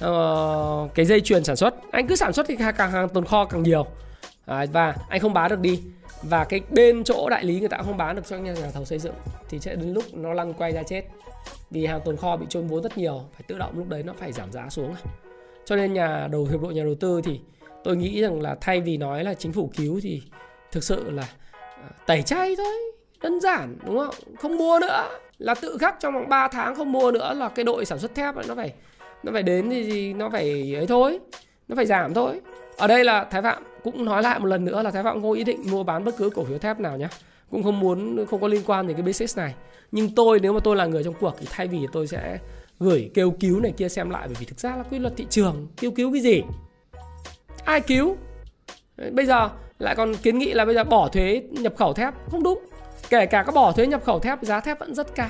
uh, cái dây chuyền sản xuất. Anh cứ sản xuất thì càng hàng tồn kho càng nhiều. À, và anh không bán được đi, và cái bên chỗ đại lý người ta không bán được cho nhà thầu xây dựng, thì sẽ đến lúc nó lăn quay ra chết. Vì hàng tồn kho bị chôn vốn rất nhiều, phải tự động lúc đấy nó phải giảm giá xuống. Cho nên nhà đầu hiệp hội nhà đầu tư thì tôi nghĩ rằng là thay vì nói là chính phủ cứu thì thực sự là tẩy chay thôi, đơn giản, đúng không? Không mua nữa là tự khắc trong vòng ba tháng không mua nữa là cái đội sản xuất thép nó phải nó phải đến thì nó phải ấy thôi, nó phải giảm thôi. Ở đây là Thái Phạm cũng nói lại một lần nữa là Thái Phạm không ý định mua bán bất cứ cổ phiếu thép nào nhé, cũng không muốn, không có liên quan đến cái business này. Nhưng tôi, nếu mà tôi là người trong cuộc thì thay vì tôi sẽ gửi kêu cứu này kia xem lại, bởi vì thực ra là quy luật thị trường, kêu cứu cái gì, ai cứu. Bây giờ lại còn kiến nghị là bây giờ bỏ thuế nhập khẩu thép, không đúng. Kể cả có bỏ thuế nhập khẩu thép, giá thép vẫn rất cao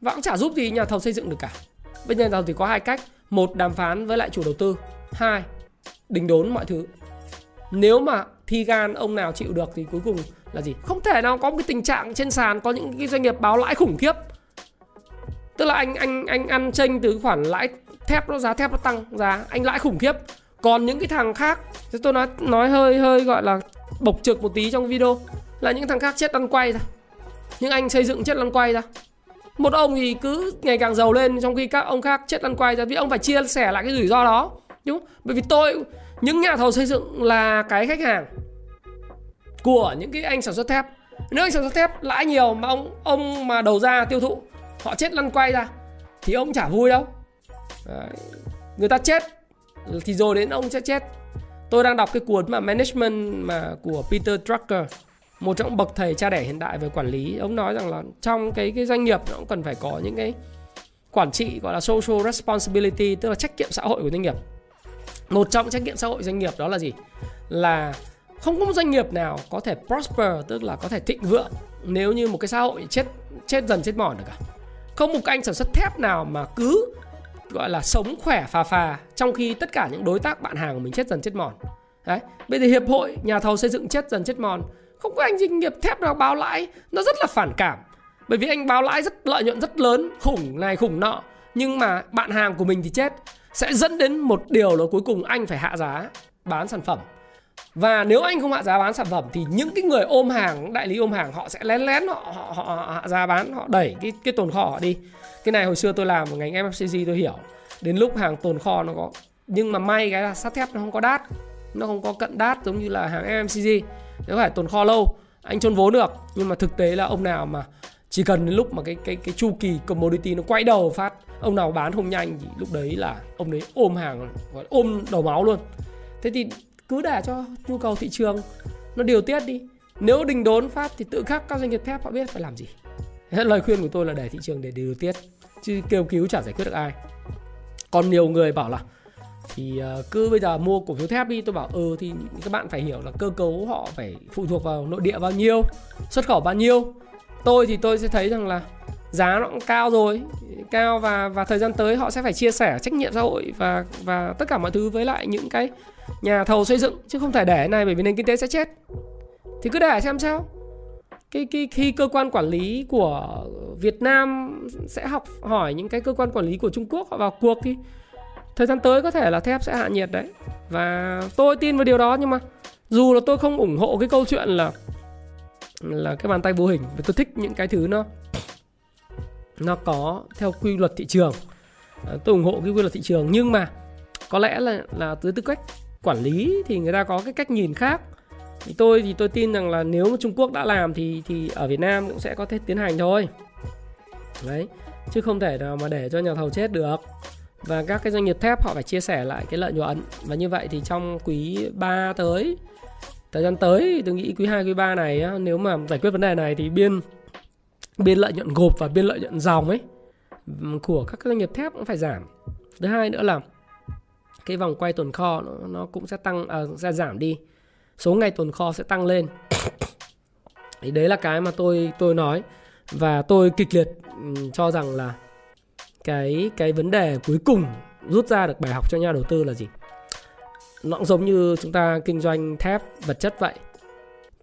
và cũng chả giúp gì nhà thầu xây dựng được cả. Bây giờ nhà thầu thì có hai cách: một, đàm phán với lại chủ đầu tư; hai, đình đốn mọi thứ. Nếu mà thi gan ông nào chịu được thì cuối cùng là gì? Không thể nào có một cái tình trạng trên sàn có những cái doanh nghiệp báo lãi khủng khiếp. Tức là anh anh anh ăn chênh từ khoản lãi thép nó, giá thép nó tăng giá, anh lãi khủng khiếp. Còn những cái thằng khác, tôi nói nói hơi hơi gọi là bộc trực một tí trong video, là những thằng khác chết lăn quay ra. Những anh xây dựng chết lăn quay ra. Một ông thì cứ ngày càng giàu lên trong khi các ông khác chết lăn quay ra, vì ông phải chia sẻ lại cái rủi ro đó. Đúng, bởi vì tôi, những nhà thầu xây dựng là cái khách hàng của những cái anh sản xuất thép. Nếu anh sản xuất thép lãi nhiều mà ông ông mà đầu ra tiêu thụ, họ chết lăn quay ra thì ông chả vui đâu. Đấy. Người ta chết thì rồi đến ông sẽ chết. Tôi đang đọc cái cuốn mà management mà của Peter Drucker, một trong bậc thầy cha đẻ hiện đại về quản lý. Ông nói rằng là trong cái cái doanh nghiệp nó cũng cần phải có những cái quản trị gọi là social responsibility, tức là trách nhiệm xã hội của doanh nghiệp. Một trong trách nhiệm xã hội doanh nghiệp đó là gì? Là không có một doanh nghiệp nào có thể prosper, tức là có thể thịnh vượng, nếu như một cái xã hội chết chết dần chết mòn được cả. Không một anh sản xuất thép nào mà cứ gọi là sống khỏe phà phà trong khi tất cả những đối tác bạn hàng của mình chết dần chết mòn. Đấy. Bây giờ hiệp hội nhà thầu xây dựng chết dần chết mòn, không có anh doanh nghiệp thép nào báo lãi. Nó rất là phản cảm, bởi vì anh báo lãi rất, lợi nhuận rất lớn, khủng này khủng nọ, nhưng mà bạn hàng của mình thì chết, sẽ dẫn đến một điều là cuối cùng anh phải hạ giá bán sản phẩm. Và nếu anh không hạ giá bán sản phẩm thì những cái người ôm hàng, đại lý ôm hàng, họ sẽ lén lén họ, họ, họ hạ giá bán, họ đẩy cái, cái tồn kho họ đi. Cái này hồi xưa tôi làm ở ngành ép ép xê giê tôi hiểu. Đến lúc hàng tồn kho nó có, nhưng mà may cái là sắt thép nó không có đát, nó không có cận đát giống như là hàng ép ép xê giê. Nếu phải tồn kho lâu, anh chôn vốn được. Nhưng mà thực tế là ông nào mà chỉ cần đến lúc mà cái cái cái chu kỳ commodity nó quay đầu phát, ông nào bán không nhanh thì lúc đấy là ông đấy ôm hàng, ôm đầu máu luôn. Thế thì cứ để cho nhu cầu thị trường nó điều tiết đi. Nếu đình đốn phát thì tự khắc các doanh nghiệp thép họ biết phải làm gì. Thế lời khuyên của tôi là để thị trường để điều tiết, chứ kêu cứu chả giải quyết được ai. Còn nhiều người bảo là thì cứ bây giờ mua cổ phiếu thép đi, tôi bảo ừ thì các bạn phải hiểu là cơ cấu họ phải phụ thuộc vào nội địa bao nhiêu, xuất khẩu bao nhiêu. Tôi thì tôi sẽ thấy rằng là giá nó cũng cao rồi, cao và và thời gian tới họ sẽ phải chia sẻ trách nhiệm xã hội và và tất cả mọi thứ với lại những cái nhà thầu xây dựng, chứ không thể để này, bởi vì nền kinh tế sẽ chết. Thì cứ để xem sao. Cái, cái, khi cơ quan quản lý của Việt Nam sẽ học hỏi những cái cơ quan quản lý của Trung Quốc, họ vào cuộc thì thời gian tới có thể là thép sẽ hạ nhiệt đấy. Và tôi tin vào điều đó, nhưng mà dù là tôi không ủng hộ cái câu chuyện là là cái bàn tay vô hình, tôi thích những cái thứ nó nó có theo quy luật thị trường. Tôi ủng hộ cái quy luật thị trường, nhưng mà có lẽ là là từ tư cách quản lý thì người ta có cái cách nhìn khác. Thì tôi thì tôi tin rằng là nếu mà Trung Quốc đã làm thì thì ở Việt Nam cũng sẽ có thể tiến hành thôi. Đấy, chứ không thể nào mà để cho nhà thầu chết được. Và các cái doanh nghiệp thép họ phải chia sẻ lại cái lợi nhuận. Và như vậy thì trong quý ba tới, thời gian tới, tôi nghĩ quý hai, quý ba này nếu mà giải quyết vấn đề này thì biên biên lợi nhuận gộp và biên lợi nhuận dòng ấy của các doanh nghiệp thép cũng phải giảm. Thứ hai nữa là cái vòng quay tồn kho nó, nó cũng sẽ tăng à, sẽ giảm đi. Số ngày tồn kho sẽ tăng lên. Thì đấy là cái mà tôi tôi nói, và tôi kịch liệt cho rằng là cái cái vấn đề cuối cùng rút ra được bài học cho nhà đầu tư là gì? Nó cũng giống như chúng ta kinh doanh thép vật chất vậy.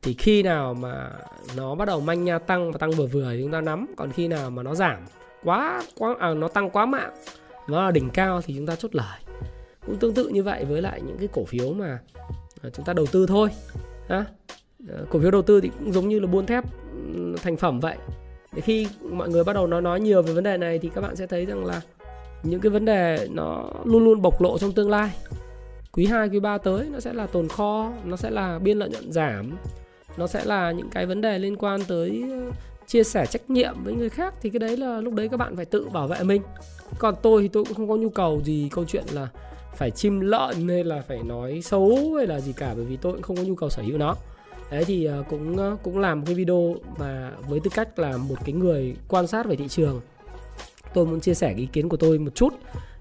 Thì khi nào mà nó bắt đầu manh nha tăng và tăng vừa vừa thì chúng ta nắm, còn khi nào mà nó giảm quá quá à, nó tăng quá mạng, nó là đỉnh cao thì chúng ta chốt lời. Cũng tương tự như vậy với lại những cái cổ phiếu mà chúng ta đầu tư thôi. À, cổ phiếu đầu tư thì cũng giống như là buôn thép thành phẩm vậy. Để khi mọi người bắt đầu nói nói nhiều về vấn đề này thì các bạn sẽ thấy rằng là những cái vấn đề nó luôn luôn bộc lộ trong tương lai. Quý hai, quý ba tới nó sẽ là tồn kho, nó sẽ là biên lợi nhuận giảm, nó sẽ là những cái vấn đề liên quan tới chia sẻ trách nhiệm với người khác. Thì cái đấy là lúc đấy các bạn phải tự bảo vệ mình. Còn tôi thì tôi cũng không có nhu cầu gì câu chuyện là phải chim lợn hay là phải nói xấu hay là gì cả, bởi vì tôi cũng không có nhu cầu sở hữu nó. Đấy thì cũng cũng làm một cái video và với tư cách là một cái người quan sát về thị trường, tôi muốn chia sẻ ý kiến của tôi một chút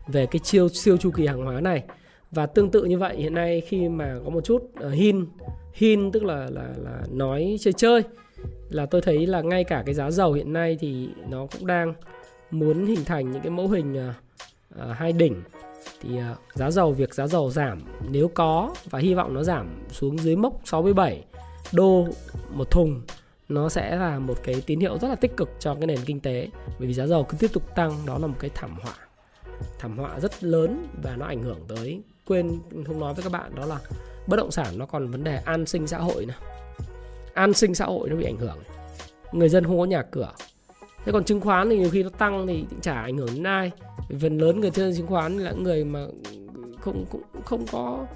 về cái siêu siêu chu kỳ hàng hóa này. Và tương tự như vậy, hiện nay khi mà có một chút hin hin tức là là là nói chơi chơi là tôi thấy là ngay cả cái giá dầu hiện nay thì nó cũng đang muốn hình thành những cái mẫu hình uh, uh, hai đỉnh. Thì uh, giá dầu, việc giá dầu giảm nếu có, và hy vọng nó giảm xuống dưới mốc sáu mươi bảy đô một thùng, nó sẽ là một cái tín hiệu rất là tích cực cho cái nền kinh tế. Bởi vì giá dầu cứ tiếp tục tăng, đó là một cái thảm họa, thảm họa rất lớn, và nó ảnh hưởng tới, quên không nói với các bạn, đó là bất động sản nó còn vấn đề an sinh xã hội này. An sinh xã hội nó bị ảnh hưởng, người dân không có nhà cửa. Thế còn chứng khoán thì nhiều khi nó tăng thì cũng chả ảnh hưởng đến ai. Phần lớn người chơi chứng khoán là người mà không, không, không có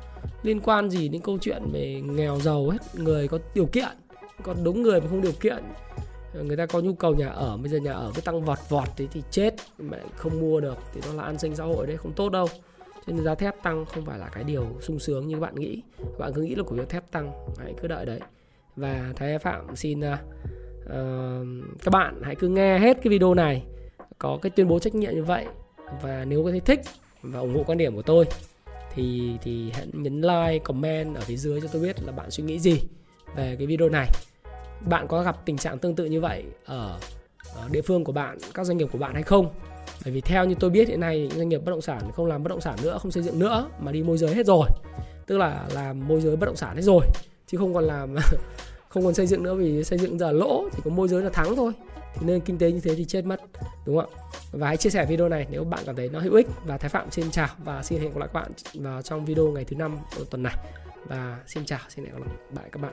liên quan gì đến câu chuyện về nghèo giàu hết. Người có điều kiện, còn đúng người mà không điều kiện, người ta có nhu cầu nhà ở, bây giờ nhà ở cứ tăng vọt vọt thế thì chết mà không mua được, thì đó là an sinh xã hội đấy, không tốt đâu. Cho nên giá thép tăng không phải là cái điều sung sướng như các bạn nghĩ. Các bạn cứ nghĩ là cổ phiếu thép tăng, hãy cứ đợi đấy. Và Thái Phạm xin uh, các bạn hãy cứ nghe hết cái video này, có cái tuyên bố trách nhiệm như vậy. Và nếu có thấy thích và ủng hộ quan điểm của tôi thì thì hãy nhấn like, comment ở phía dưới cho tôi biết là bạn suy nghĩ gì về cái video này. Bạn có gặp tình trạng tương tự như vậy ở, ở địa phương của bạn, các doanh nghiệp của bạn hay không? Bởi vì theo như tôi biết hiện nay những doanh nghiệp bất động sản không làm bất động sản nữa, không xây dựng nữa mà đi môi giới hết rồi. Tức là làm môi giới bất động sản hết rồi, chứ không còn làm không còn xây dựng nữa, vì xây dựng giờ lỗ, chỉ có môi giới là thắng thôi. Thì nên kinh tế như thế thì chết mất, đúng không ạ? Và hãy chia sẻ video này nếu bạn cảm thấy nó hữu ích. Và Thái Phạm xin chào và xin hẹn gặp lại các bạn vào trong video ngày thứ năm tuần này. Và xin chào, xin hẹn gặp lại các bạn.